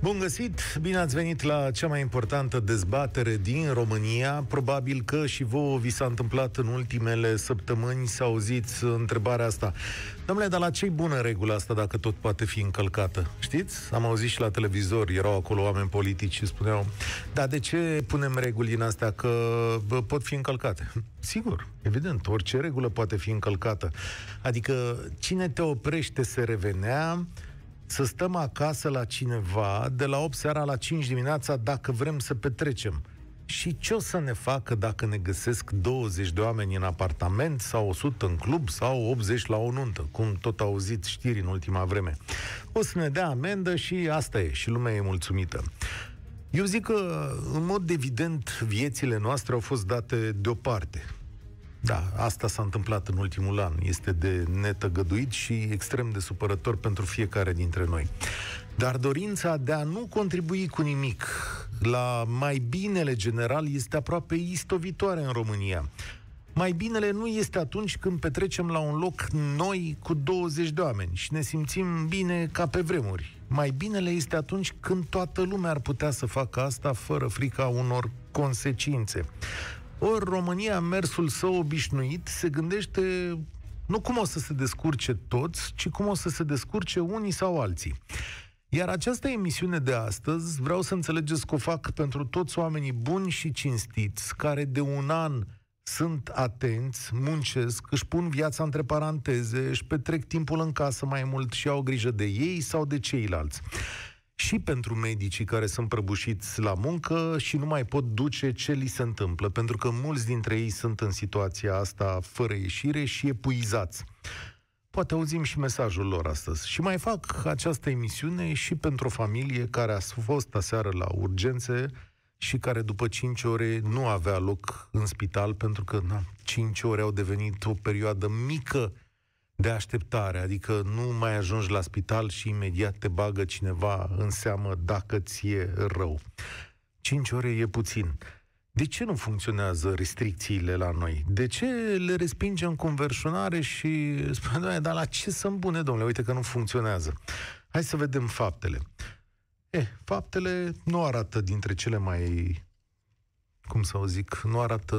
Bun găsit! Bine ați venit la cea mai importantă dezbatere din România. Probabil că și vouă vi s-a întâmplat în ultimele săptămâni să auziți întrebarea asta. Dom'le, dar la ce-i bună regula asta dacă tot poate fi încălcată? Știți? Am auzit și la televizor, erau acolo oameni politici și spuneau, dar de ce punem reguli din astea că pot fi încălcate? Sigur, evident, orice regulă poate fi încălcată. Adică cine te oprește se revenea să stăm acasă la cineva de la 8 seara la 5 dimineața dacă vrem să petrecem. Și ce o să ne facă dacă ne găsesc 20 de oameni în apartament sau 100 în club sau 80 la o nuntă, cum tot auziți știri în ultima vreme? O să ne dea amendă și asta e, și lumea e mulțumită. Eu zic că, în mod evident, viețile noastre au fost date deoparte. Da, asta s-a întâmplat în ultimul an. Este de netăgăduit și extrem de supărător pentru fiecare dintre noi. Dar dorința de a nu contribui cu nimic la mai binele general este aproape istovitoare în România. Mai binele nu este atunci când petrecem la un loc noi cu 20 de oameni și ne simțim bine ca pe vremuri. Mai binele este atunci când toată lumea ar putea să facă asta fără frica unor consecințe. Ori România, în mersul său obișnuit, se gândește nu cum o să se descurce toți, ci cum o să se descurce unii sau alții. Iar această emisiune de astăzi, vreau să înțelegeți că o fac pentru toți oamenii buni și cinstiți, care de un an sunt atenți, muncesc, își pun viața între paranteze, își petrec timpul în casă mai mult și au grijă de ei sau de ceilalți. Și pentru medicii care sunt prăbușiți la muncă și nu mai pot duce ce li se întâmplă, pentru că mulți dintre ei sunt în situația asta fără ieșire și epuizați. Poate auzim și mesajul lor astăzi. Și mai fac această emisiune și pentru o familie care a fost aseară la urgențe și care după 5 ore nu avea loc în spital, pentru că 5 ore au devenit o perioadă mică de așteptare, adică nu mai ajungi la spital și imediat te bagă cineva în seamă dacă ți-e rău. 5 ore e puțin. De ce nu funcționează restricțiile la noi? De ce le respingem cu înverșunare și spune, doamne, dar la ce sunt bune, domnule? Uite că nu funcționează. Hai să vedem faptele. Faptele nu arată dintre cele mai...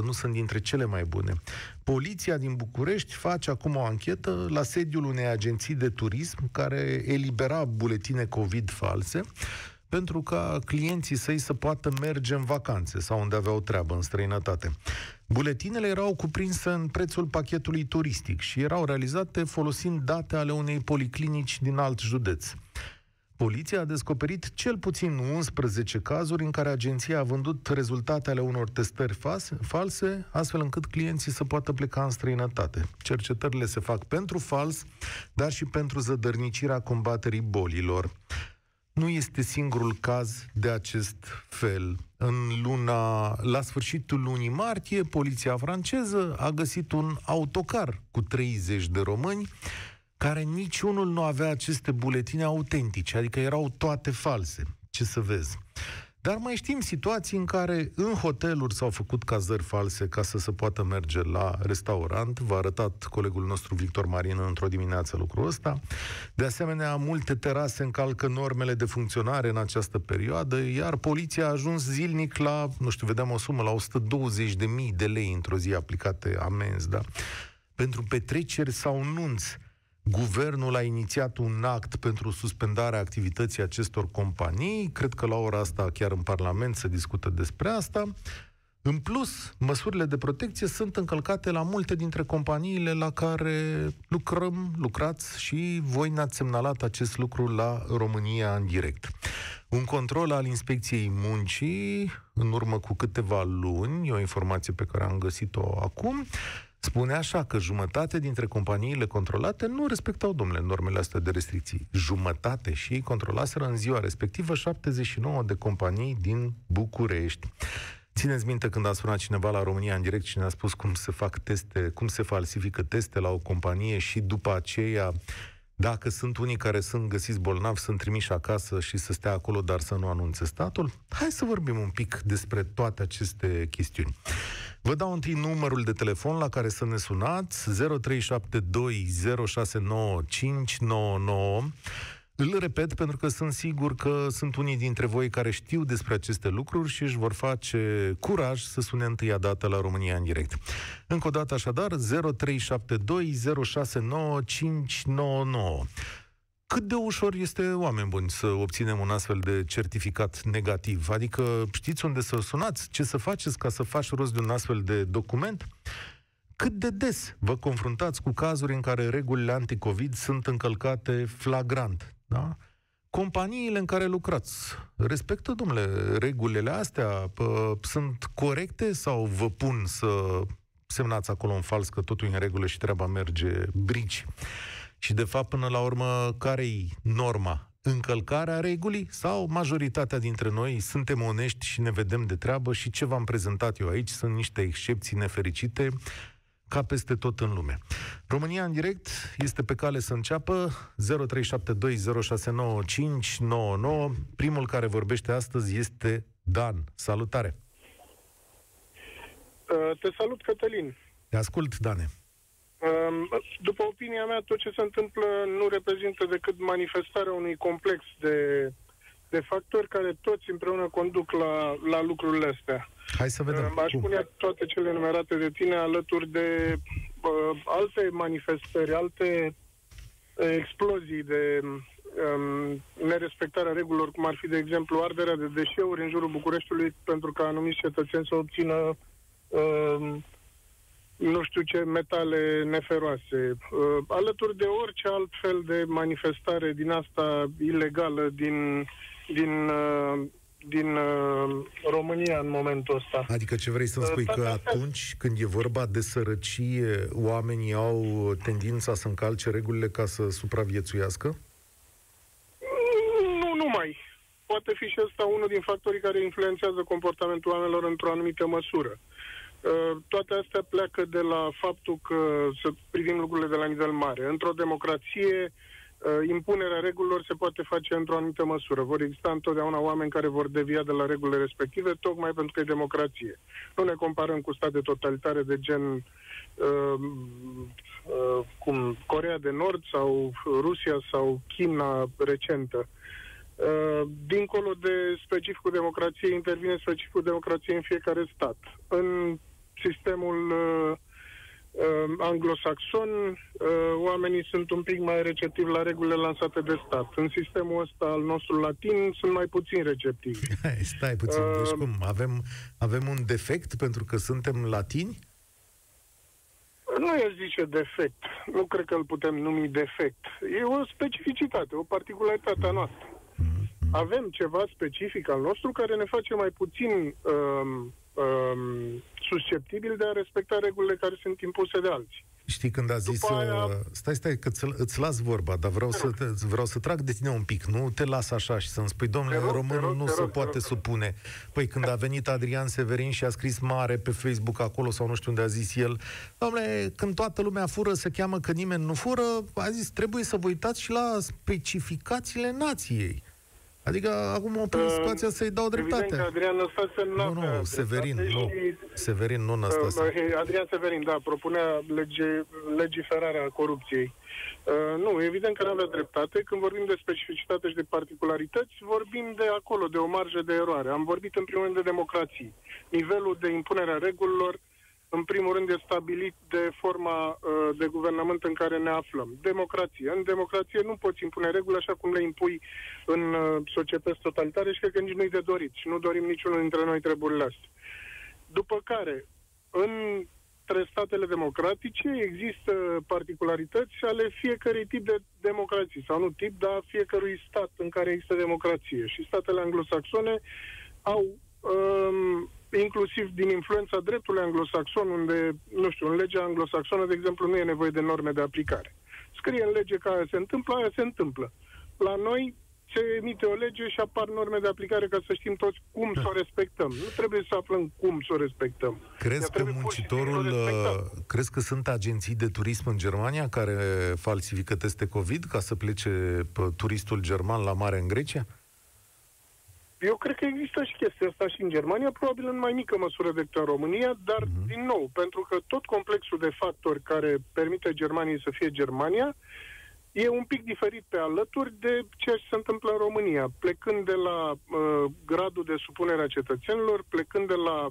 nu sunt dintre cele mai bune. Poliția din București face acum o anchetă la sediul unei agenții de turism care elibera buletine COVID false pentru ca clienții săi să poată merge în vacanțe sau unde aveau treabă în străinătate. Buletinele erau cuprinse în prețul pachetului turistic și erau realizate folosind date ale unei policlinici din alt județ. Poliția a descoperit cel puțin 11 cazuri în care agenția a vândut rezultatele unor testări false, astfel încât clienții să poată pleca în străinătate. Cercetările se fac pentru fals, dar și pentru zădărnicirea combaterii bolilor. Nu este singurul caz de acest fel. La sfârșitul lunii martie, poliția franceză a găsit un autocar cu 30 de români, care niciunul nu avea aceste buletine autentice, adică erau toate false, ce să vezi. Dar mai știm situații în care în hoteluri s-au făcut cazări false ca să se poată merge la restaurant. V-a arătat colegul nostru Victor Marin într-o dimineață lucrul ăsta. De asemenea, multe terase încalcă normele de funcționare în această perioadă, iar poliția a ajuns zilnic la, vedeam o sumă, la 120.000 de lei într-o zi aplicate amenzi, da? Pentru petreceri sau nunți. Guvernul a inițiat un act pentru suspendarea activității acestor companii. Cred că la ora asta chiar în Parlament se discută despre asta. În plus, măsurile de protecție sunt încălcate la multe dintre companiile la care lucrați și voi ne-ați semnalat acest lucru la România în direct. Un control al Inspecției Muncii, în urmă cu câteva luni, o informație pe care am găsit-o acum, spune așa că jumătate dintre companiile controlate nu respectau, domnule, normele astea de restricții. Jumătate, și ei controlaseră în ziua respectivă 79 de companii din București. Țineți minte când a sunat cineva la România în direct și ne-a spus cum se fac teste, cum se falsifică teste la o companie și după aceea, dacă sunt unii care sunt găsiți bolnavi, sunt trimiși acasă și să stea acolo, dar să nu anunțe statul? Hai să vorbim un pic despre toate aceste chestiuni. Vă dau întâi numărul de telefon la care să ne sunați, 0372069599. Îl repet pentru că sunt sigur că sunt unii dintre voi care știu despre aceste lucruri și își vor face curaj să sune întâia dată la România în direct. Încă o dată așadar, 0372069599. Cât de ușor este, oameni buni, să obținem un astfel de certificat negativ? Adică știți unde să sunați? Ce să faceți ca să faci rost de un astfel de document? Cât de des vă confruntați cu cazuri în care regulile anti-COVID sunt încălcate flagrant? Da? Companiile în care lucrați respectă, domnule, regulile astea? Sunt corecte sau vă pun să semnați acolo în fals că totul e în regulă și treaba merge brici? Și, de fapt, până la urmă, care-i norma? Încălcarea regulii? Sau majoritatea dintre noi suntem onești și ne vedem de treabă și ce v-am prezentat eu aici sunt niște excepții nefericite ca peste tot în lume. România în direct este pe cale să înceapă. 0372069599. Primul care vorbește astăzi este Dan. Salutare! Te salut, Cătălin! Te ascult, Dane! După opinia mea, tot ce se întâmplă nu reprezintă decât manifestarea unui complex de factori care toți împreună conduc la lucrurile astea. Hai să vedem. Aș pune toate cele enumerate de tine alături de alte manifestări, alte explozii de nerespectarea regulilor, cum ar fi, de exemplu, arderea de deșeuri în jurul Bucureștiului pentru ca anumiți cetățeni să obțină nu știu ce metale neferoase, alături de orice alt fel de manifestare din asta ilegală din România în momentul ăsta. Adică ce vrei să-mi spui, că atunci când e vorba de sărăcie, oamenii au tendința să încalce regulile ca să supraviețuiască? Nu numai. Poate fi și ăsta unul din factorii care influențează comportamentul oamenilor într-o anumită măsură. Toate astea pleacă de la faptul că să privim lucrurile de la nivel mare. Într-o democrație, impunerea regulilor se poate face într-o anumită măsură. Vor exista întotdeauna oameni care vor devia de la regulile respective, tocmai pentru că e democrație. Nu ne comparăm cu state totalitare de gen cum Coreea de Nord sau Rusia sau China recentă. Dincolo de specificul democrației, intervine specificul democrației în fiecare stat. În sistemul anglosaxon, oamenii sunt un pic mai receptivi la regulile lansate de stat. În sistemul ăsta al nostru latin sunt mai puțin receptivi. Stai puțin, deci cum? Avem un defect pentru că suntem latini? Nu e, zice, defect. Nu cred că îl putem numi defect. E o specificitate, o particularitate a noastră. Avem ceva specific al nostru care ne face mai puțin susceptibili de a respecta regulile care sunt impuse de alții. Știi, când a zis... Aia... Stai, că îți las vorba, dar vreau să trag de tine un pic. Nu te las așa și să-mi spui, domnule, românul nu se poate supune. Păi când a venit Adrian Severin și a scris mare pe Facebook acolo, sau nu știu unde a zis el, domnule, când toată lumea fură, se cheamă că nimeni nu fură, a zis, trebuie să vă uitați și la specificațiile nației. Adică acum o situația să-i dau dreptate. Adrian Severin, da, propunea legiferarea corupției. Nu, evident că nu avea dreptate. Când vorbim de specificitate și de particularități, vorbim de acolo, de o marjă de eroare. Am vorbit în primul rând de democrație. Nivelul de impunere a regulilor, în primul rând, e stabilit de forma de guvernament în care ne aflăm. Democrație. În democrație nu poți impune reguli așa cum le impui în societăți totalitare și cred că nici nu-i de dorit. Și nu dorim niciunul dintre noi treburile astea. După care, între statele democratice există particularități ale fiecărui tip de democrație. Sau nu tip, dar fiecărui stat în care există democrație. Și statele anglosaxone au... inclusiv din influența dreptului anglosaxon, unde, nu știu, în legea anglosaxonă, de exemplu, nu e nevoie de norme de aplicare. Scrie în lege că aia se întâmplă, aia se întâmplă. La noi se emite o lege și apar norme de aplicare ca să știm toți cum să o respectăm. Nu trebuie să aflăm cum să o respectăm. Crezi că muncitorul... Crezi că sunt agenții de turism în Germania care falsifică teste COVID ca să plece turistul german la mare în Grecia? Eu cred că există și chestia asta și în Germania, probabil în mai mică măsură decât în România, dar, din nou, pentru că tot complexul de factori care permite Germaniei să fie Germania e un pic diferit pe alături de ceea ce se întâmplă în România, plecând de la gradul de supunere a cetățenilor, plecând de la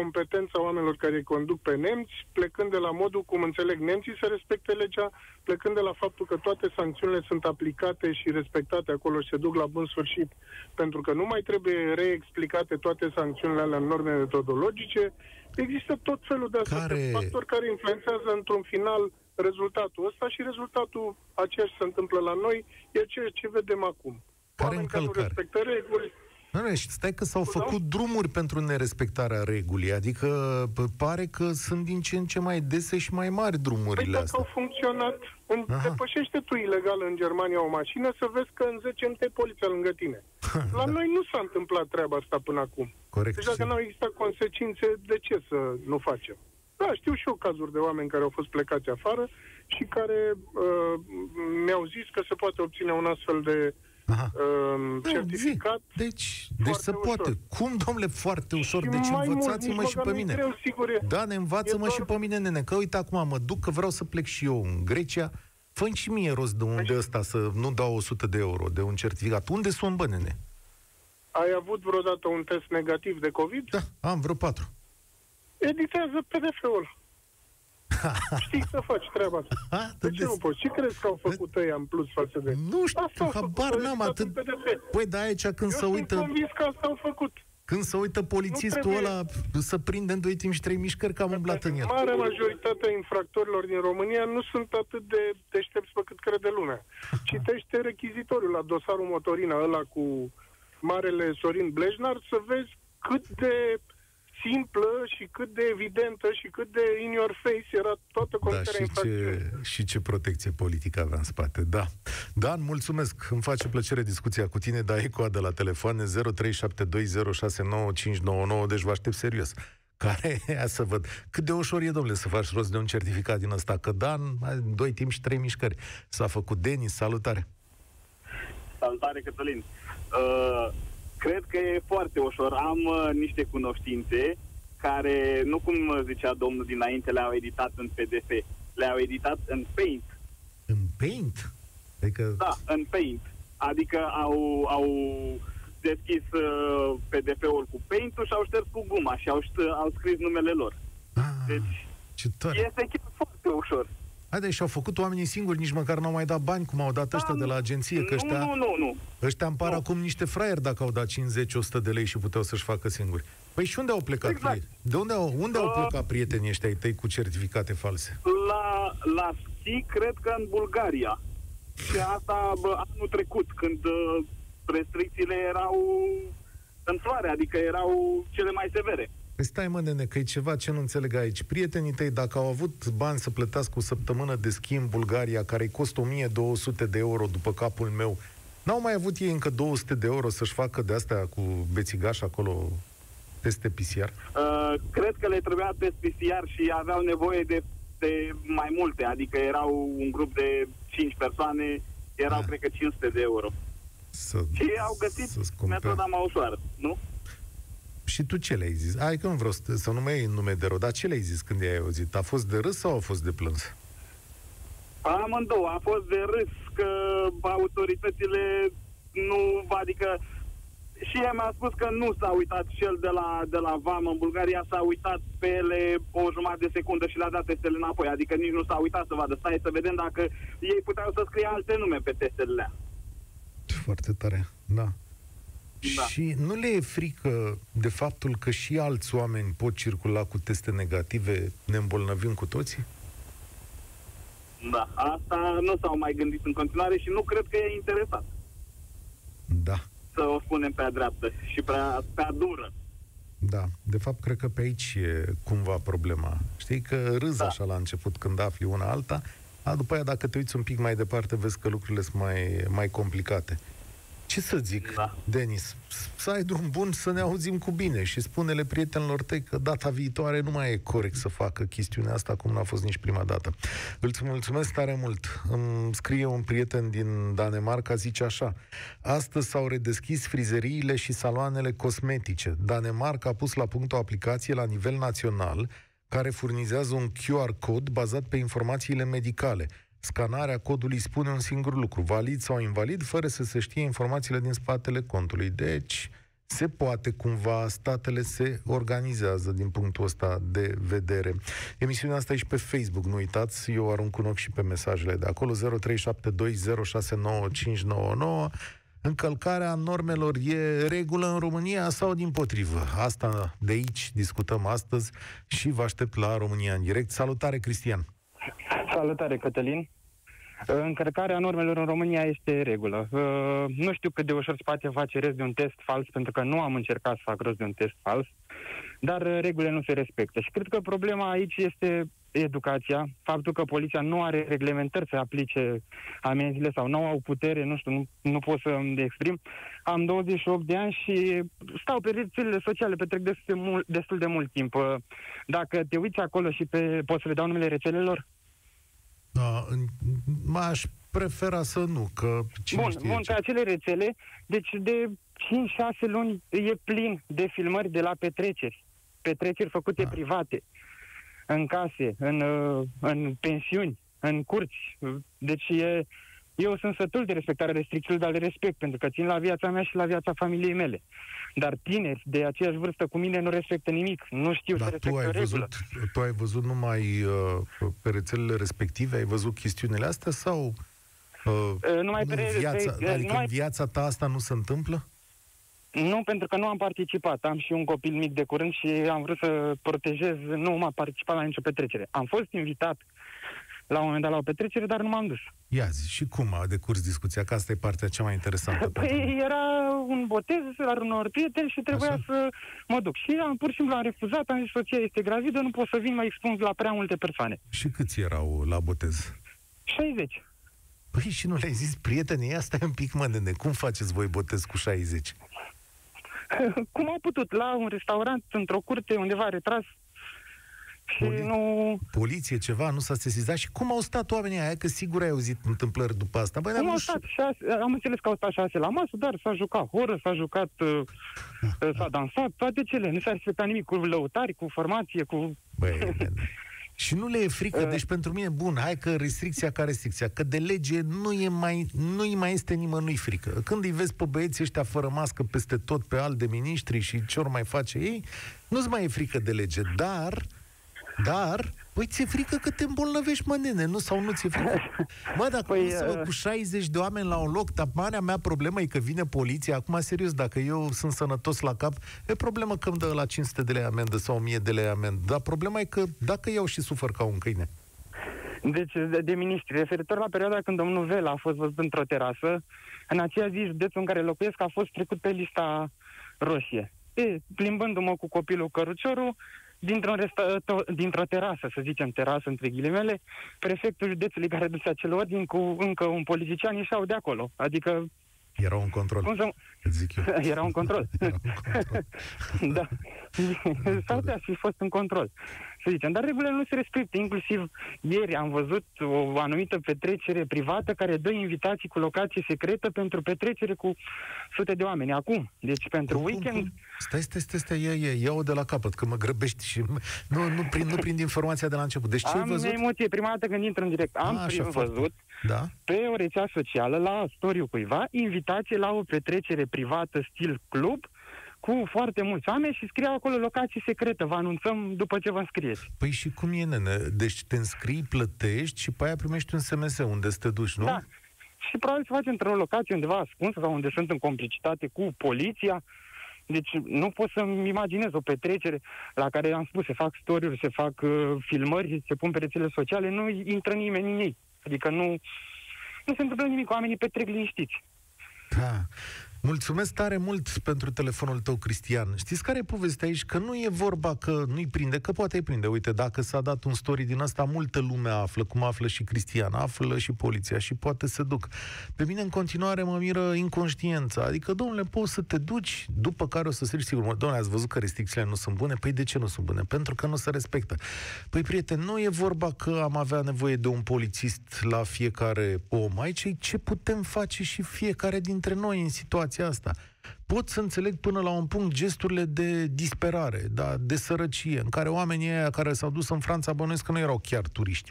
competența oamenilor care îi conduc pe nemți, plecând de la modul cum înțeleg nemții să respecte legea, plecând de la faptul că toate sancțiunile sunt aplicate și respectate acolo și se duc la bun sfârșit, pentru că nu mai trebuie reexplicate toate sancțiunile alea în norme metodologice. Există tot felul de astfel factori care influențează într-un final rezultatul ăsta și rezultatul aceea ce se întâmplă la noi e ceea ce vedem acum. Oameni care nu respectă reguli. Nu, și stai că s-au făcut drumuri pentru nerespectarea regulii, adică pare că sunt din ce în ce mai dese și mai mari drumurile astea. Au funcționat. Depășește tu ilegal în Germania o mașină să vezi că în 10 minute poliția lângă tine. La noi nu s-a întâmplat treaba asta până acum. Corect. Deci dacă nu au existat consecințe, de ce să nu facem? Da, știu și eu cazuri de oameni care au fost plecați afară și care mi-au zis că se poate obține un astfel de certificat. Deci se poate. Cum, domnule, foarte ușor? Și deci învățați-mă și pe mine. Greu, sigur, da, ne învață-mă doar... și pe mine, nene. Că uite, acum mă duc, că vreau să plec și eu în Grecia. Fă-mi și mie rost de unde ăsta, să nu dau 100 de euro de un certificat. Unde sunt, bă, nene? Ai avut vreodată un test negativ de COVID? Da, am vreo 4. Editează PDF-ul. Știi să faci treaba asta. De ce nu poți? Ce crezi că au făcut ăia în plus față de... Nu știu, habar n-am atât... Păi, da, aici când se uită... Eu sunt convins că asta au făcut. Când se uită polițistul ăla să prinde în 2 timp și 3 mișcări, că am umblat în el. Marea majoritatea infractorilor din România nu sunt atât de deștepți pe cât crede lumea. Citește rechizitoriul la dosarul motorina ăla cu marele Sorin Blejnar să vezi cât de... simplă și cât de evidentă și cât de in your face era toată comiterea infracțiunii. Și ce protecție politică avea în spate, da. Dan, mulțumesc, îmi face plăcere discuția cu tine, dai coadă la telefoane 0372069599, deci vă aștept serios. Care e să văd. Cât de ușor e, domnule, să faci rost de un certificat din ăsta, că Dan, 2 timp și 3 mișcări. S-a făcut. Denis, salutare! Salutare, Cătălin! Cred că e foarte ușor. Am niște cunoștințe care, nu cum zicea domnul dinainte, le-au editat în PDF. Le-au editat în Paint. În Paint? Adică... Da, în Paint. Adică au deschis PDF-ul cu Paint-ul și au șters cu guma și au scris numele lor. Deci, ce tare. Este chiar foarte ușor. Haide, și-au făcut oamenii singuri, nici măcar n-au mai dat bani, cum au dat ăștia de la agenție, că ăștia... Nu. Ăștia îmi par acum niște fraieri dacă au dat 50-100 de lei și puteau să-și facă singuri. Păi și unde au plecat? Exact. De unde au plecat prietenii ăștia ai tăi cu certificate false? La schi, cred că în Bulgaria. Și asta anul trecut, când restricțiile erau în floare, adică erau cele mai severe. Păi stai, mă, nene, că e ceva ce nu înțeleg aici. Prietenii tăi, dacă au avut bani să plătească o săptămână de schi în Bulgaria, care-i costă 1200 de euro după capul meu, n-au mai avut ei încă 200 de euro să-și facă de astea cu bețigaș acolo teste PCR? Cred că le trebuia test PCR și aveau nevoie de mai multe, adică erau un grup de 5 persoane, erau, cred că, 500 de euro. Și au găsit metoda mai ușoară, nu? Și tu ce le-ai zis? Hai că nu vreau să nu mai iei nume de rău, dar ce le-ai zis când i-ai auzit? A fost de râs sau a fost de plâns? Amândouă. A fost de râs că autoritățile nu... Adică și ea mi-a spus că nu s-a uitat cel de la vamă în Bulgaria, s-a uitat pe ele o jumătate de secundă și le-a dat testele înapoi. Adică nici nu s-a uitat să vadă. Stai să vedem dacă ei puteau să scrie alte nume pe testele. Foarte tare, da. Da. Și nu le e frică de faptul că și alți oameni pot circula cu teste negative, ne îmbolnăvim cu toții? Da, asta nu s-au mai gândit în continuare și nu cred că e interesat. Da. Să o spunem prea dreaptă și prea dură. Da, de fapt cred că pe aici e cumva problema. Știi că râzi așa la început când afli una alta, după aia dacă te uiți un pic mai departe vezi că lucrurile sunt mai complicate. Ce să zic, da. Denis, să ai drum bun, să ne auzim cu bine și spune-le prietenilor tăi că data viitoare nu mai e corect să facă chestiunea asta cum n-a fost nici prima dată. Îți mulțumesc tare mult. Îmi scrie un prieten din Danemarca, zice așa: astăzi s-au redeschis frizeriile și saloanele cosmetice. Danemarca a pus la punct o aplicație la nivel național care furnizează un QR code bazat pe informațiile medicale. Scanarea codului spune un singur lucru: valid sau invalid, fără să se știe informațiile din spatele contului. Deci, se poate cumva, statele se organizează din punctul ăsta de vedere. Emisiunea asta e și pe Facebook, nu uitați, eu arunc un ochi și pe mesajele de acolo. 0372069599. Încălcarea normelor e regulă în România sau dimpotrivă? Asta de aici discutăm astăzi și vă aștept la România în direct. Salutare, Cristian! Salutare, Cătălin! Încărcarea normelor în România este regulă. Nu știu cât de ușor se poate face rost de un test fals, pentru că nu am încercat să fac rost de un test fals, dar regulile nu se respectă. Și cred că problema aici este educația, faptul că poliția nu are reglementări să aplice amenziile sau nu au putere, nu știu, nu pot să îmi exprim. Am 28 de ani și stau pe rețelele sociale, petrec destul de mult timp. Dacă te uiți acolo și pe... Poți să le dau numele rețelelor? Da, m-aș prefera să nu, că... Bun, pe acele rețele, deci de 5-6 luni e plin de filmări de la petreceri făcute private, în case, în pensiuni, în curți. Deci eu sunt sătul de respectarea restricțiilor, dar le respect, pentru că țin la viața mea și la viața familiei mele. Dar tineri de aceeași vârstă cu mine nu respectă nimic, nu știu să respecte o regulă. Tu ai văzut numai pe rețelele respective, ai văzut chestiunile astea sau în viața ta asta nu se întâmplă? Nu, pentru că nu am participat. Am și un copil mic de curând și am vrut să protejez. Nu m-am participat la nicio petrecere. Am fost invitat la un moment dat la o petrecere, dar nu m-am dus. Ia zi, și cum a decurs discuția? Că asta e partea cea mai interesantă. Păi era un botez la unor prieteni și trebuia să mă duc. Și pur și simplu am refuzat, am zis soția este gravidă, nu pot să vin, mă expun la prea multe persoane. Și câți erau la botez? 60. Păi și nu le-ai zis prietenii, asta e un pic, mă, nene, cum faceți voi botez cu 60? Cum au putut? La un restaurant, într-o curte, undeva retras. Și Poliție, ceva, nu s-a sesizat. Și cum au stat oamenii aia? Că sigur ai auzit întâmplări după asta. Băi, cum au stat? Am înțeles că au stat 6 la masă, dar s-a jucat horă, s-a jucat, s-a dansat, toate cele. Nu s-a respectat nimic cu lăutari, cu formație, cu... Băi, și nu le e frică, deci pentru mine, bun, hai că restricția, că de lege nu-i mai este nimănui frică. Când îi vezi pe băieții ăștia fără mască peste tot, pe alt de miniștri și ce ori mai face ei, nu-ți mai e frică de lege, dar, păi ți-e frică că te îmbolnăvești, mă, nene, nu? Sau nu ți-e frică? Mă, dacă mă cu 60 de oameni la un loc, dar marea mea problemă e că vine poliția. Acum, serios, dacă eu sunt sănătos la cap, e problemă că îmi dă la 500 de lei amendă sau 1000 de lei amendă. Dar problema e că dacă iau și sufăr ca un câine. Deci, de miniștri, referitor la perioada când domnul Vela a fost văzut într-o terasă, în aceea zi, județul în care locuiesc a fost trecut pe lista roșie. Plimbându-mă cu copilul căruciorul, dintr-o terasă, să zicem terasă între ghilimele, prefectul județului care ducea acel ordin cu încă un politician ieșeau de acolo. Adică... Era un control, zic eu. Era un control. Da. S-ar fi fost un control, să zicem. Dar regulile nu se respectă. Inclusiv ieri am văzut o anumită petrecere privată care dă invitații cu locație secretă pentru petrecere cu sute de oameni. Acum, deci pentru weekend... Stai, ia-o de la capăt, că mă grăbești și nu prind informația de la început. Deci ce-ai văzut? Am emoție. Prima dată când intru în direct. Am văzut pe o rețea socială, la story-ul cuiva, invitație la o petrecere privată stil club cu foarte mulți oameni și scriau acolo locație secretă. Vă anunțăm după ce vă înscrieți. Păi și cum e, nene? Deci te înscrii, plătești și pe aia primești un SMS unde să te duci, nu? Da. Și probabil se face într-o locație undeva ascunsă sau unde sunt în complicitate cu poliția. Deci nu pot să-mi imaginez o petrecere la care, am spus, se fac story-uri, se fac filmări, se pun pe rețele sociale, nu intră nimeni în ei. Adică nu se întâmplă nimic, oamenii petrec liniștiți. Da. Mulțumesc tare mult pentru telefonul tău, Cristian. Știți care e povestea aici? Că nu e vorba că nu-i prinde, că poate-i prinde. Uite, dacă s-a dat un story din asta, multă lume află, cum află și Cristian, află și poliția și poate se duc. Pe mine, în continuare, mă miră inconștiența. Adică, domnule, poți să te duci, după care o să strigi, sigur, domnule, ați văzut că restricțiile nu sunt bune? Păi de ce nu sunt bune? Pentru că nu se respectă. Păi, prieten, nu e vorba că am avea nevoie de un polițist la fiecare om. Aici e ce putem face și fiecare dintre noi în situație asta. Pot să înțeleg până la un punct gesturile de disperare, da, de sărăcie, în care oamenii aia care s-au dus în Franța, bănuiesc că nu erau chiar turiști.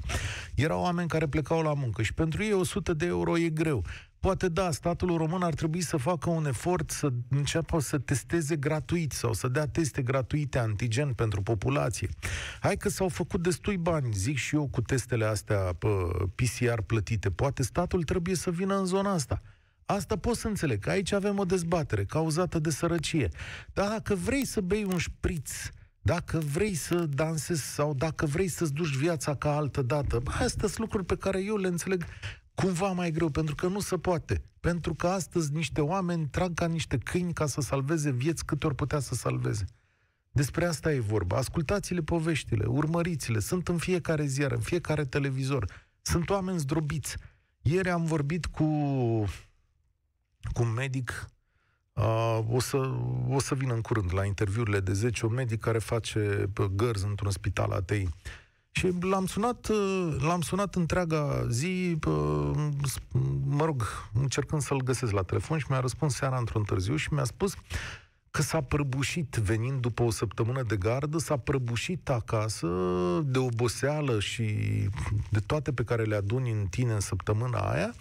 Erau oameni care plecau la muncă și pentru ei 100 de euro e greu. Poate da, statul român ar trebui să facă un efort să înceapă să testeze gratuit sau să dea teste gratuite antigen pentru populație. Hai că s-au făcut destui bani, zic și eu, cu testele astea PCR plătite. Poate statul trebuie să vină în zona asta. Asta pot să înțeleg, că aici avem o dezbatere cauzată de sărăcie. Dar dacă vrei să bei un șpriț, dacă vrei să dansezi sau dacă vrei să-ți duci viața ca altă dată, astea sunt lucruri pe care eu le înțeleg cumva mai greu, pentru că nu se poate. Pentru că astăzi niște oameni trag ca niște câini ca să salveze vieți cât ori putea să salveze. Despre asta e vorba. Ascultați-le poveștile, urmăriți-le. Sunt în fiecare ziară, în fiecare televizor. Sunt oameni zdrobiți. Ieri am vorbit cu un medic, o să vină în curând la interviurile de 10, un medic care face gărzi într-un spital ATI. Și l-am sunat întreaga zi, mă rog, încercând să-l găsesc la telefon și mi-a răspuns seara într-un târziu și mi-a spus că s-a prăbușit, venind după o săptămână de gardă, s-a prăbușit acasă de oboseală și de toate pe care le aduni în tine în săptămâna aia.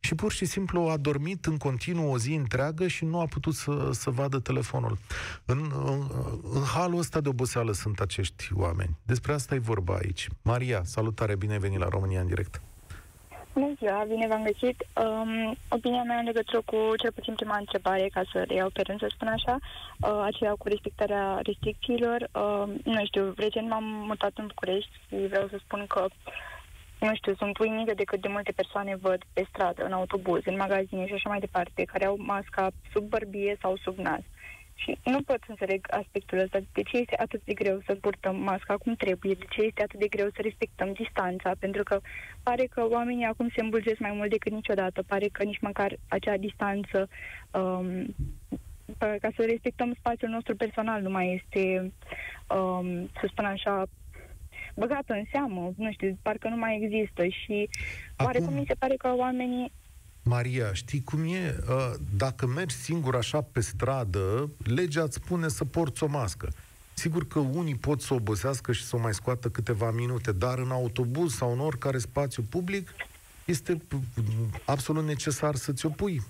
Și pur și simplu a dormit în continuu o zi întreagă și nu a putut să vadă telefonul. În halul ăsta de oboseală sunt acești oameni. Despre asta e vorba aici. Maria, salutare, bine ai venit la România în direct. Bună ziua, bine v-am găsit. Opinia mea în legătură cu cel puțin prima întrebare, ca să le iau pe rând, să spun așa, aceea cu respectarea restricțiilor. Nu știu, recent m-am mutat în București și vreau să spun că nu știu, sunt uimită de cât de multe persoane văd pe stradă, în autobuz, în magazine și așa mai departe, care au masca sub bărbie sau sub nas. Și nu pot să înțeleg aspectul ăsta. De ce este atât de greu să purtăm masca cum trebuie? De ce este atât de greu să respectăm distanța? Pentru că pare că oamenii acum se îmbulzesc mai mult decât niciodată. Pare că nici măcar acea distanță, ca să respectăm spațiul nostru personal, nu mai este, să spun așa, băgată în seamă, nu știu, parcă nu mai există și oarecum mi se pare că oamenii... Maria, știi cum e? Dacă mergi singur așa pe stradă, legea îți spune să porți o mască. Sigur că unii pot să obosească și să o mai scoată câteva minute, dar în autobuz sau în oricare spațiu public este absolut necesar să-ți opui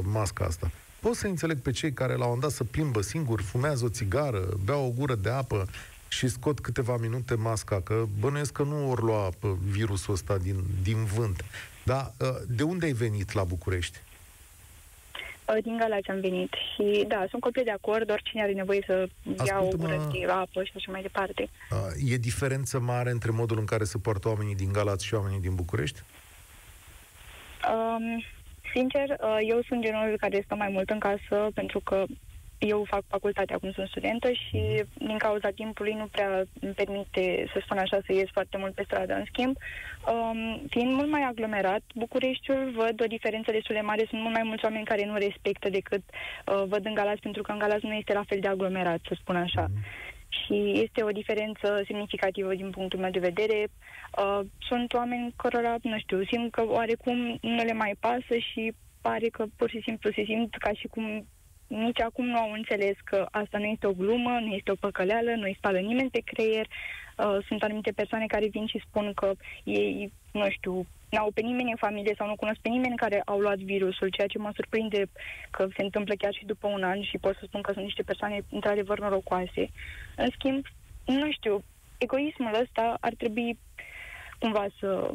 masca asta. Poți să înțeleg pe cei care la un dat se plimbă singuri, fumează o țigară, beau o gură de apă, și scot câteva minute masca, că bănuiesc că nu ori lua virusul ăsta din vânt. Dar de unde ai venit la București? Din Galați am venit și da, sunt complet de acord, oricine are nevoie să ia o gură de apă și așa mai departe. E diferență mare între modul în care se poartă oamenii din Galați și oamenii din București? Sincer, eu sunt genul care stă mai mult în casă, pentru că eu fac facultate, acum sunt studentă și din cauza timpului nu prea îmi permite, să spun așa, să ies foarte mult pe stradă. În schimb, fiind mult mai aglomerat, Bucureștiul văd o diferență destul de mare. Sunt mult mai mulți oameni care nu respectă decât văd în Galați, pentru că în Galați nu este la fel de aglomerat, să spun așa. Și este o diferență semnificativă din punctul meu de vedere. Sunt oameni cărora, nu știu, simt că oarecum nu le mai pasă și pare că pur și simplu se simt ca și cum... Nici acum nu au înțeles că asta nu este o glumă, nu este o păcăleală, nu îi spală nimeni pe creier. Sunt anumite persoane care vin și spun că ei, nu știu, n-au pe nimeni în familie sau nu cunosc pe nimeni care au luat virusul, ceea ce mă surprinde că se întâmplă chiar și după un an și pot să spun că sunt niște persoane într-adevăr norocoase. În schimb, nu știu, egoismul ăsta ar trebui cumva să...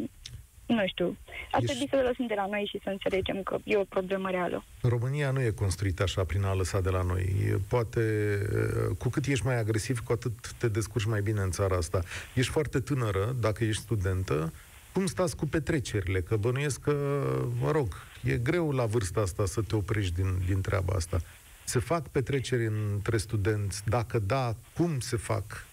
Nu știu. Ar trebui să lăsăm de la noi și să înțelegem că e o problemă reală. România nu e construită așa prin a lăsa de la noi. Poate, cu cât ești mai agresiv, cu atât te descurci mai bine în țara asta. Ești foarte tânără, dacă ești studentă, Cum stați cu petrecerile? Că bănuiesc că, mă rog, e greu la vârsta asta să te oprești din treaba asta. Se fac petreceri între studenți? Dacă da, cum se fac?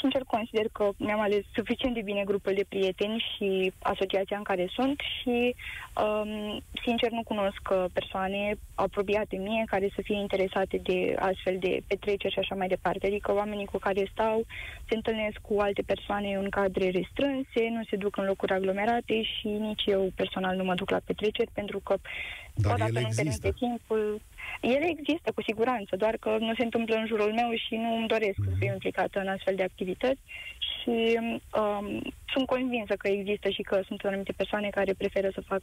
Sincer, consider că mi-am ales suficient de bine grupul de prieteni și asociația în care sunt și, sincer, nu cunosc persoane apropiate mie care să fie interesate de astfel de petreceri și așa mai departe. Adică oamenii cu care stau se întâlnesc cu alte persoane în cadre restrânse, nu se duc în locuri aglomerate și nici eu personal nu mă duc la petreceri pentru că odată nu permite timpul. Ele există, cu siguranță, doar că nu se întâmplă în jurul meu și nu îmi doresc să fiu implicată în astfel de activități și sunt convinsă că există și că sunt anumite persoane care preferă să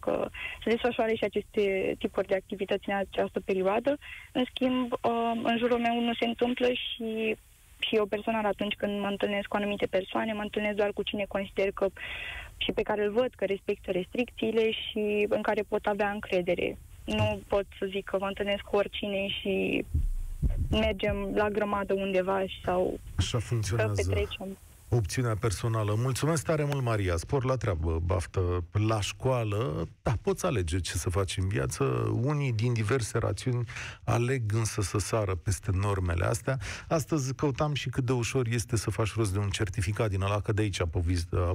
desfășoare și aceste tipuri de activități în această perioadă. În schimb, în jurul meu nu se întâmplă și eu personal, atunci când mă întâlnesc cu anumite persoane, mă întâlnesc doar cu cine consider că și pe care îl văd că respectă restricțiile și în care pot avea încredere. Nu pot să zic că mă întâlnesc cu oricine și mergem la grămadă undeva sau așa funcționează petrecem. Opțiunea personală. Mulțumesc tare mult, Maria. Spor la treabă, baftă la școală. Da, poți alege ce să faci în viață. Unii din diverse rațiuni aleg însă să sară peste normele astea. Astăzi căutam și cât de ușor este să faci rost de un certificat din ăla, că de aici a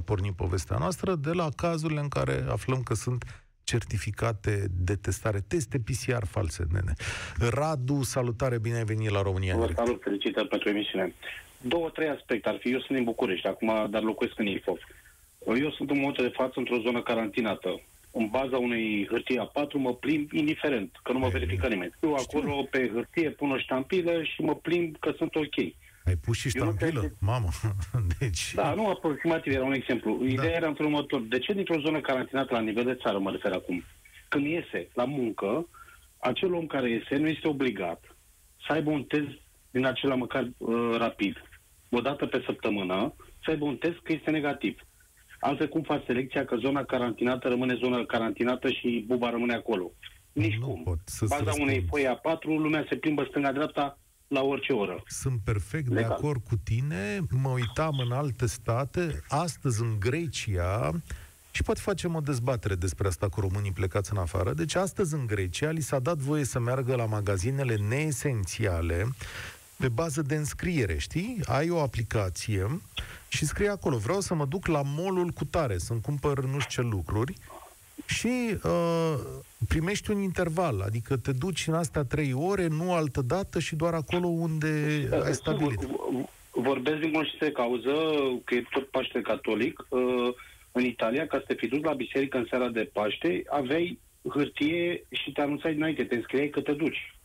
pornit povestea noastră, de la cazurile în care aflăm că sunt certificate de testare, teste PCR false, nene. Radu, salutare, bine ai venit la România în direct. Salut, felicitări pentru emisiune. Două, trei aspecte ar fi. Eu sunt din București acum, dar locuiesc în Ilfov. Eu sunt în momentul de față într-o zonă carantinată. În baza unei hârtii A4 mă plimb indiferent, că nu mă verifică nimeni. Eu acolo pe hârtie pun o ștampilă și mă plimb că sunt ok. Ai pus și ștampilă? Mamă! Deci... Da, nu, aproximativ era un exemplu. Ideea era în felul următor. De ce dintr-o zonă carantinată la nivel de țară, mă refer acum, când iese la muncă, acel om care iese nu este obligat să aibă un test din acela măcar rapid, o dată pe săptămână, să aibă un test că este negativ. Altfel, cum faci selecția că zona carantinată rămâne zona carantinată și buba rămâne acolo? Nici cum. Baza unei foi A4, lumea se plimbă stânga-dreapta la orice oră. Sunt perfect de acord cu tine. Mă uitam în alte state, astăzi în Grecia, și poate facem o dezbatere despre asta cu românii plecați în afară. Deci astăzi în Grecia li s-a dat voie să meargă la magazinele neesențiale pe bază de înscriere, știi? Ai o aplicație și scrie acolo: vreau să mă duc la mall-ul cu tare, să-mi cumpăr nu știu ce lucruri. Și primești un interval, adică te duci în astea 3 ore, nu altă dată și doar acolo unde ai stabilit. Vorbesc din cunoștință cauză, că e tot Paște catolic. În Italia, ca să te fi dus la biserică în seara de Paște, aveai hârtie și te anunțai dinainte, te înscriai că te duci.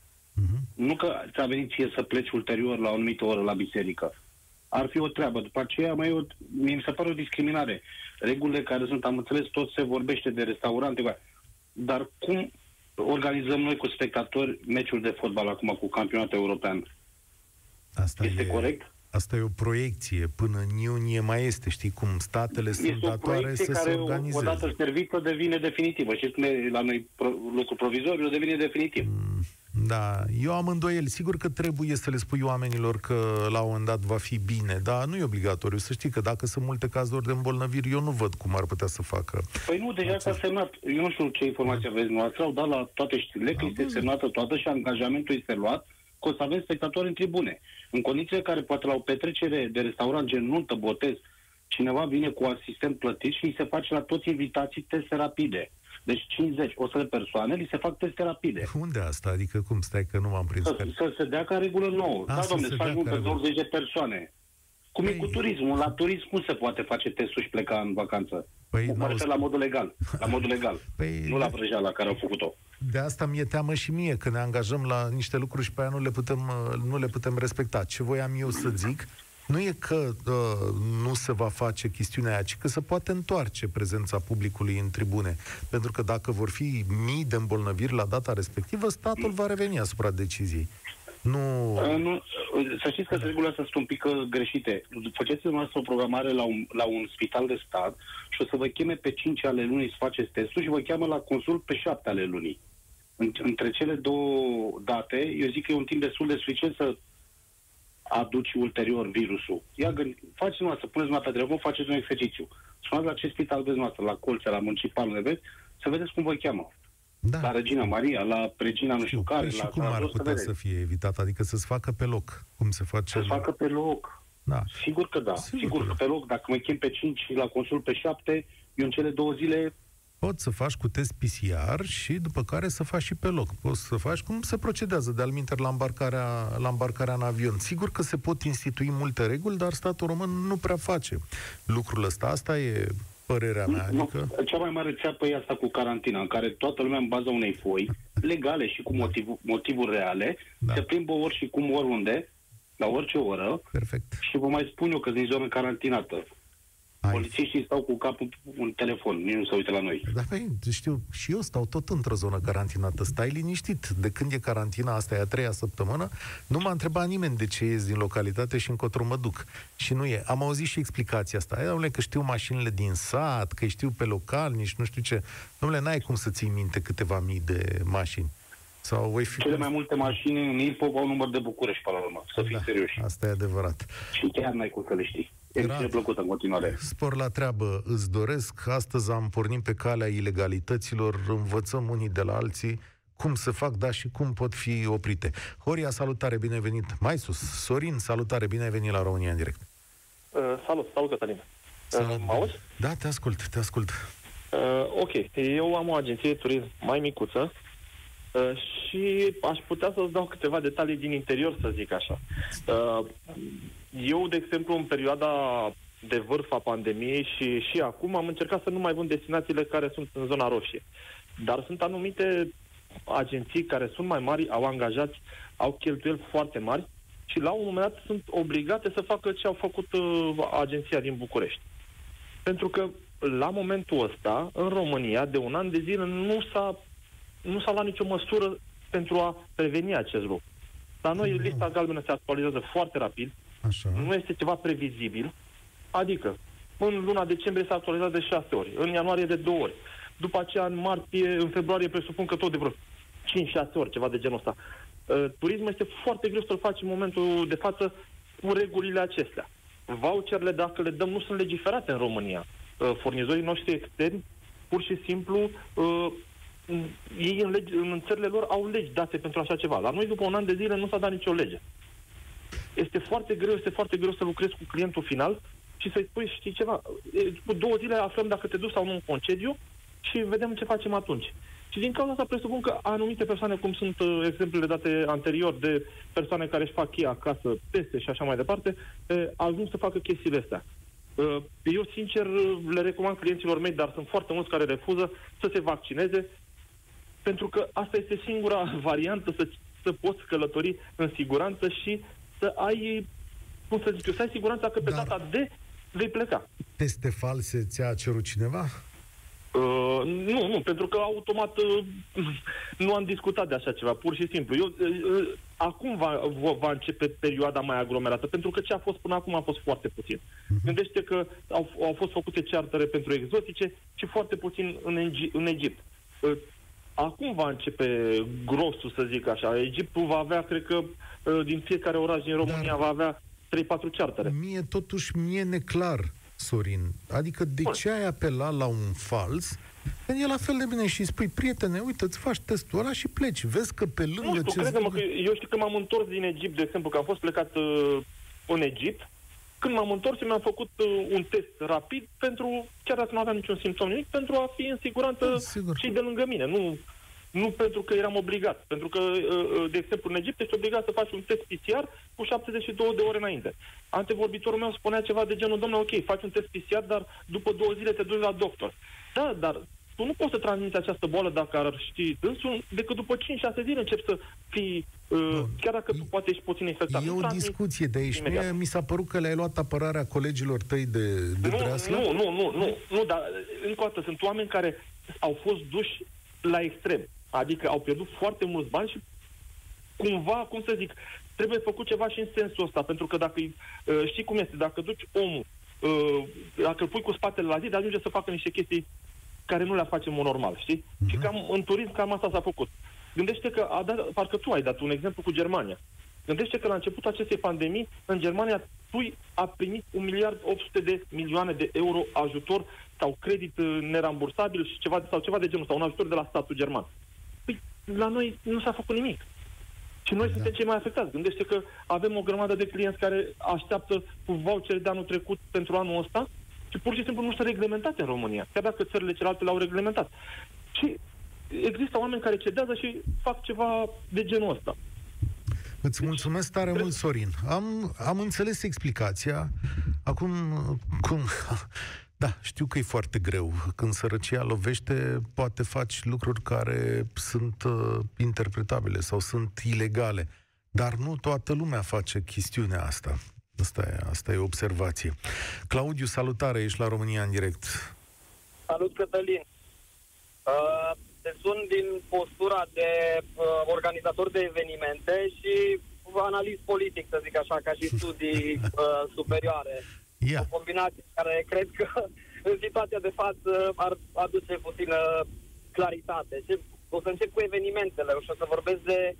Nu că ți-a venit ție să pleci ulterior la o anumită oră la biserică. Ar fi o treabă. După aceea, mi se pare o discriminare. Regulile care sunt, am înțeles, tot se vorbește de restaurante, dar cum organizăm noi cu spectatori meciul de fotbal acum cu Campionatul European? Asta este corect? Asta e o proiecție. Până în iunie mai este, știi cum, statele sunt datoare să se organizeze. Odată servită devine definitivă. Și la noi lucru provizoriu devine definitiv. Da, eu am îndoieli. Sigur că trebuie să le spui oamenilor că la un moment dat va fi bine, dar nu e obligatoriu. Să știi că dacă sunt multe cazuri de îmbolnăviri, eu nu văd cum ar putea să facă. Păi nu, deja s-a semnat. Eu nu știu ce informații aveți dumneavoastră, dar la toate știrile că este semnată toată și angajamentul este luat că o să avem spectatori în tribune. În condițiile care poate la o petrecere de restaurant, gen nuntă, botez, cineva vine cu asistent plătit și îi se face la toți invitații teste rapide. Deci 50, 100 de persoane li se fac teste rapide. Unde asta? Adică cum, stai că nu m-am prins? Să se dea ca regulă nouă. Da, domne, să faci pe 20 de persoane. Cum e cu turismul? La turism nu se poate face testul și pleca în vacanță. La modul legal. La modul legal. Nu la vrăjeala care au făcut-o. De asta mi-e teamă și mie, că ne angajăm la niște lucruri și pe aia nu le putem respecta. Ce voiam eu să zic... Nu e că nu se va face chestiunea aia, ci că se poate întoarce prezența publicului în tribune. Pentru că dacă vor fi mii de îmbolnăviri la data respectivă, statul va reveni asupra deciziei. Nu, să știți că regulile astea sunt un pic greșite. Faceți dumneavoastră o programare la un spital de stat și o să vă cheme pe 5 ale lunii să faceți testul și vă cheamă la consult pe 7 ale lunii. Între cele două date, eu zic că e un timp destul de suficient să aduci ulterior virusul. Faceți dumneavoastră, puneți dumneavoastră pe telefon, faceți un exercițiu. Sunați la ce spital vezi dumneavoastră, la Colțea, la Municipalul, vedeți, să vedeți cum vă cheamă. Da. La Regina Maria, la Regina nu știu care. Și la, cum ar putea să fie evitat? Adică să-ți facă pe loc, cum se face? Să-ți facă pe loc. Da. Sigur că da. Sigur că pe loc. Dacă mă chem pe 5 și la consul pe 7, eu în cele 2 zile... Poți să faci cu test PCR și după care să faci și pe loc. Poți să faci cum se procedează de alminter la îmbarcarea în avion. Sigur că se pot institui multe reguli, dar statul român nu prea face lucrul ăsta. Asta e... părerea mea, adică... Cea mai mare țeapă e asta cu carantina, în care toată lumea, în baza unei foi legale și cu motivuri reale, se plimbă ori și cum, oriunde, la orice oră. Perfect. Și vă mai spun eu că din zonă carantinată. Polițiștii stau cu capul în telefon, nici nu se uită la noi. Da, păi, știu, și eu stau tot într-o zonă carantinată. Stai liniștit. De când e carantina, asta e a 3-a săptămână, nu m-a întrebat nimeni de ce ies din localitate și încotro mă duc. Și nu e. Am auzit și explicația asta. Ei, domnule, că știu mașinile din sat, că știu pe localnici, nu știu ce. Domnule, n-ai cum să ții minte câteva mii de mașini. Sau voi fi... Cele mai multe mașini în Ilfov au număr de București, până la urmă. Să fim serioși. Asta e adevărat. Și chiar n-ai cum să le știi. E plăcută în continuare. Spor la treabă îți doresc. Astăzi am pornit pe calea ilegalităților. Învățăm unii de la alții cum se fac, dar și cum pot fi oprite. Horia, salutare, bine ai venit mai sus. Sorin, salutare, bine ai venit la România în direct. Salut, Cătălin. Mă auzi? Da, te ascult. Ok, eu am o agenție de turism mai micuță și aș putea să-ți dau câteva detalii din interior, să zic așa. Eu, de exemplu, în perioada de vârf a pandemiei și acum am încercat să nu mai vând destinațiile care sunt în zona roșie. Dar sunt anumite agenții care sunt mai mari, au angajați, au cheltuieli foarte mari și la un moment dat sunt obligate să facă ce au făcut agenția din București. Pentru că la momentul ăsta, în România, de un an de zile nu s-a luat nicio măsură pentru a preveni acest lucru. La noi lista galbenă se actualizează foarte rapid. Așa. Nu este ceva previzibil. Adică, în luna decembrie s-a actualizat de 6 ori, în ianuarie de 2 ori, după aceea în martie, în februarie presupun că tot de vreo 5-6 ori, ceva de genul ăsta. Turismul este foarte greu să-l faci în momentul de față cu regulile acestea. Voucherele, dacă le dăm, nu sunt legiferate în România. Furnizorii noștri externi, pur și simplu, ei în țările lor au legi date pentru așa ceva. La noi, după un an de zile, nu s-a dat nicio lege. Este foarte greu să lucrezi cu clientul final și să-i spui, știi ceva, cu 2 zile aflăm dacă te duci sau nu în concediu și vedem ce facem atunci. Și din cauza asta presupun că anumite persoane, cum sunt exemplele date anterior de persoane care își fac cheia acasă, teste și așa mai departe, ajung să facă chestiile astea. Eu, sincer, le recomand clienților mei, dar sunt foarte mulți care refuză să se vaccineze, pentru că asta este singura variantă să poți călători în siguranță și să ai, cum să zic eu, să ai siguranța că pe data de vei pleca. Teste false ți-a cerut cineva? Nu, pentru că automat nu am discutat de așa ceva, pur și simplu. Eu, acum va începe perioada mai aglomerată, pentru că ce a fost până acum a fost foarte puțin. Gândește că au fost făcute ceartere pentru exotice și foarte puțin în Egipt. Acum va începe grosul, să zic așa. Egiptul va avea, cred că, din fiecare oraș din România, va avea 3-4 ceartere. Mie neclar, Sorin. Adică de ce ai apelat la un fals? E la fel de bine și spui, prietene, uite, îți faci testul ăla și pleci. Vezi că pe lângă... Nu știu, crede-mă că eu știu că m-am întors din Egipt, de exemplu, că am fost plecat în Egipt. Când m-am întors, mi-am făcut un test rapid pentru, chiar dacă nu aveam niciun simptom, nimic, pentru a fi în siguranță și de lângă mine. Nu pentru că eram obligat. Pentru că, de exemplu, în Egipt ești obligat să faci un test PCR cu 72 de ore înainte. Antevorbitorul meu spunea ceva de genul, domnule, ok, faci un test PCR, dar după 2 zile te duci la doctor. Da, dar tu nu poți să transmiți această boală, dacă ar ști dânsul, decât după 5-6 zile începi să fii, chiar dacă tu poate ești puțin infectat. E o discuție de aici. Mi s-a părut că le-ai luat apărarea colegilor tăi de breaslă. Nu, dar încă o dată, sunt oameni care au fost duși la extrem. Adică au pierdut foarte mulți bani și cumva, cum să zic, trebuie făcut ceva și în sensul ăsta. Pentru că dacă știi cum este, dacă duci omul, dacă îl pui cu spatele la zid, ajunge să facă niște chestii care nu le facem normal, știi? Și cam în turism cam asta s-a făcut. Gândește că parcă tu ai dat un exemplu cu Germania. Gândește că la începutul acestei pandemii, în Germania, TUI a primit 1.800 de milioane de euro ajutor sau credit nerambursabil și ceva de genul, sau un ajutor de la statul german. Păi, la noi nu s-a făcut nimic. Și noi suntem cei mai afectați. Gândește că avem o grămadă de clienți care așteaptă cu vouchere de anul trecut pentru anul ăsta și pur și simplu nu sunt reglementate în România, chiar dacă țările celelalte l-au reglementat. Și există oameni care cedează și fac ceva de genul ăsta. Îți mulțumesc tare mult, Sorin. Am înțeles explicația. Acum, cum... Da, știu că e foarte greu. Când sărăcia lovește, poate faci lucruri care sunt interpretabile sau sunt ilegale. Dar nu toată lumea face chestiunea asta. Asta e observație. Claudiu, salutare, ești la România în direct. Salut, Cătălin. Te sun din postura de organizator de evenimente și analist politic, să zic așa, ca și studii superioare. O combinație care cred că în situația de față ar aduce puțină claritate. O să încep cu evenimentele. O să vorbesc de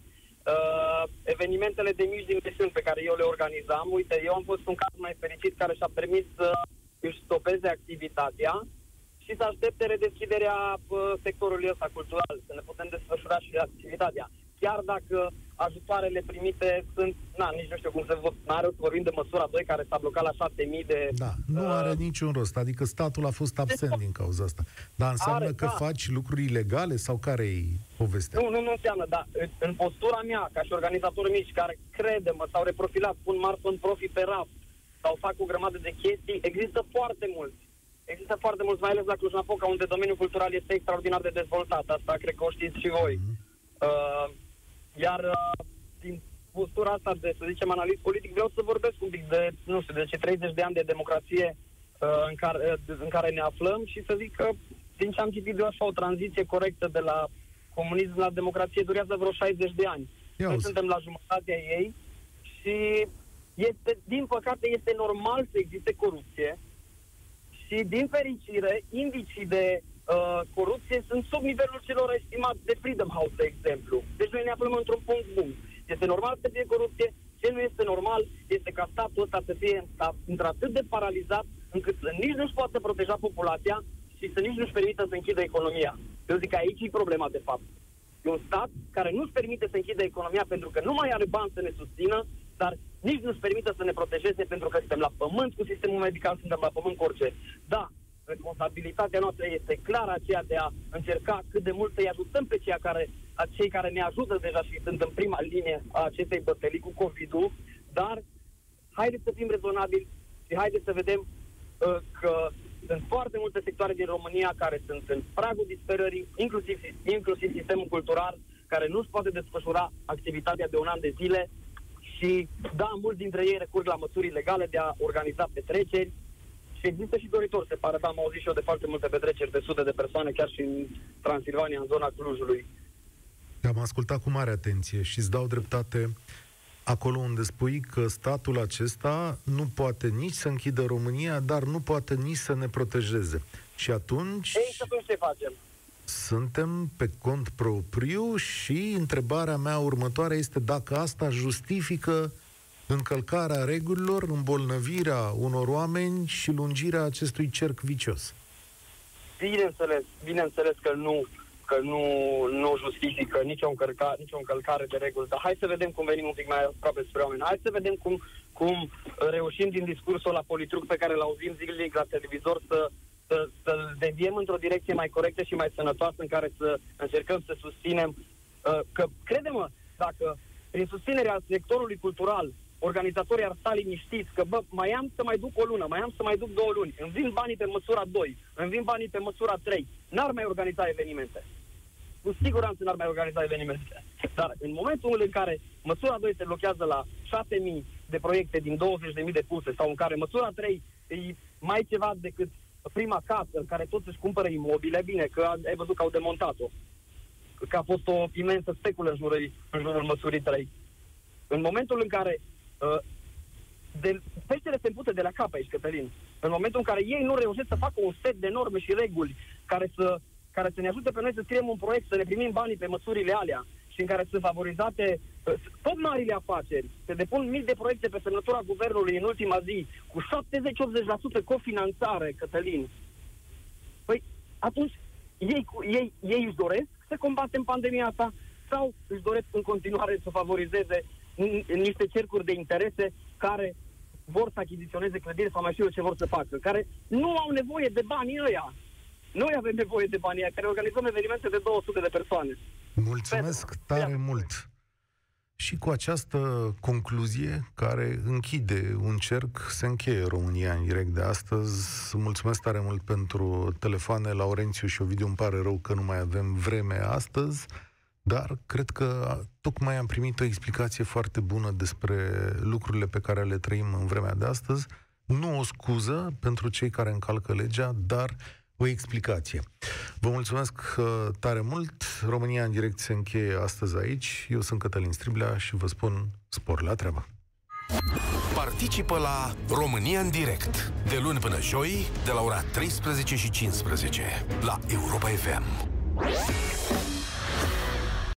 evenimentele de mici dimensiuni pe care eu le organizam. Uite, eu am fost un caz mai fericit care și-a permis să își stopeze activitatea și să aștepte redeschiderea sectorului ăsta cultural, să ne putem desfășura și activitatea. Chiar dacă ajutoarele primite sunt, nici nu știu cum se vor, vorbim de măsura 2 care s-a blocat la 7.000 de... Da, nu are niciun rost, adică statul a fost absent din cauza asta. Dar înseamnă că faci lucruri ilegale sau care-i povestea? Nu înseamnă, dar în postura mea, ca și organizator mici, care crede-mă, s-au reprofilat, pun maraton profi pe raft, sau fac o grămadă de chestii, există foarte mulți. Există foarte mulți, mai ales la Cluj-Napoca, unde domeniul cultural este extraordinar de dezvoltat. Asta cred că o știți și voi. Iar din postura asta de, să zicem, analist politic, vreau să vorbesc un pic de, nu știu, de ce 30 de ani de democrație în care ne aflăm și să zic că, din ce am citit eu așa, o tranziție corectă de la comunism la democrație durează vreo 60 de ani. Noi suntem la jumătatea ei și este, din păcate, este normal să existe corupție. Și, din fericire, indicii de corupție sunt sub nivelul celor estimați de Freedom House, de exemplu. Deci noi ne aflăm într-un punct bun. Este normal să fie corupție. Ce nu este normal este ca statul ăsta să fie într-atât de paralizat încât să nici nu-și poată proteja populația și să nici nu-și permită să închidă economia. Eu zic că aici e problema, de fapt. E un stat care nu-și permite să închidă economia pentru că nu mai are bani să ne susțină, dar nici nu-și permită să ne protejeze pentru că suntem la pământ cu sistemul medical, suntem la pământ cu orice. Da, responsabilitatea noastră este clară aceea de a încerca cât de mult să-i ajutăm pe cei care ne ajută deja și sunt în prima linie a acestei bătălii cu COVID-ul, dar haideți să fim rezonabili și haideți să vedem că sunt foarte multe sectoare din România care sunt în pragul disperării, inclusiv sistemul cultural, care nu-și poate desfășura activitatea de un an de zile. Și, da, mulți dintre ei recurg la măsuri ilegale de a organiza petreceri și există și doritori, se pare, am auzit și eu de foarte multe petreceri de sute de persoane, chiar și în Transilvania, în zona Clujului. Am ascultat cu mare atenție și îți dau dreptate acolo unde spui că statul acesta nu poate nici să închidă România, dar nu poate nici să ne protejeze. Și atunci... Ei, și atunci ce facem? Suntem pe cont propriu și întrebarea mea următoare este dacă asta justifică încălcarea regulilor, îmbolnăvirea unor oameni și lungirea acestui cerc vicios. Bineînțeles că nu justifică nicio încălcare de reguli, dar hai să vedem cum venim un pic mai aproape spre oameni. Hai să vedem cum reușim din discursul ăla politruc pe care l-auzim zilnic la televizor să-l deviem într-o direcție mai corectă și mai sănătoasă în care să încercăm să susținem că, crede-mă, dacă prin susținerea sectorului cultural organizatorii ar sta liniștiți că, bă, mai am să mai duc o lună, mai am să mai duc 2 luni, îmi vin banii pe măsura 2, îmi vin banii pe măsura 3, n-ar mai organiza evenimente. Cu siguranță n-ar mai organiza evenimente. Dar în momentul în care măsura 2 se blochează la 7.000 de proiecte din 20.000 de puse sau în care măsura 3 e mai ceva decât prima casă, care toți își cumpără imobile, bine, că ai văzut că au demontat-o. Că a fost o imensă speculă în jurul măsurii 3. În momentul în care... peștele se împute de la cap aici, Cătălin. În momentul în care ei nu reușesc să facă un set de norme și reguli care să ne ajute pe noi să scriem un proiect, să ne primim banii pe măsurile alea și în care sunt favorizate Tot marile afaceri se depun mii de proiecte pe semnătura guvernului în ultima zi, cu 70-80% cofinanțare, Cătălin. Păi, atunci, ei își doresc să combatem pandemia asta sau își doresc în continuare să favorizeze niște cercuri de interese care vor să achiziționeze clădire sau mai știu eu ce vor să facă, care nu au nevoie de banii ăia. Noi avem nevoie de banii ăia, care organizăm evenimente de 200 de persoane. Mulțumesc tare mult! Și cu această concluzie care închide un cerc, se încheie România în direct de astăzi. Mulțumesc tare mult pentru telefoane. Laurențiu și Ovidiu, îmi pare rău că nu mai avem vreme astăzi, dar cred că tocmai am primit o explicație foarte bună despre lucrurile pe care le trăim în vremea de astăzi. Nu o scuză pentru cei care încalcă legea, dar o explicație. Vă mulțumesc tare mult. România în direct se încheie astăzi aici. Eu sunt Cătălin Striblea și vă spun spor la treabă. Participă la România în direct de luni până joi de la ora 13:15 la Europa FM.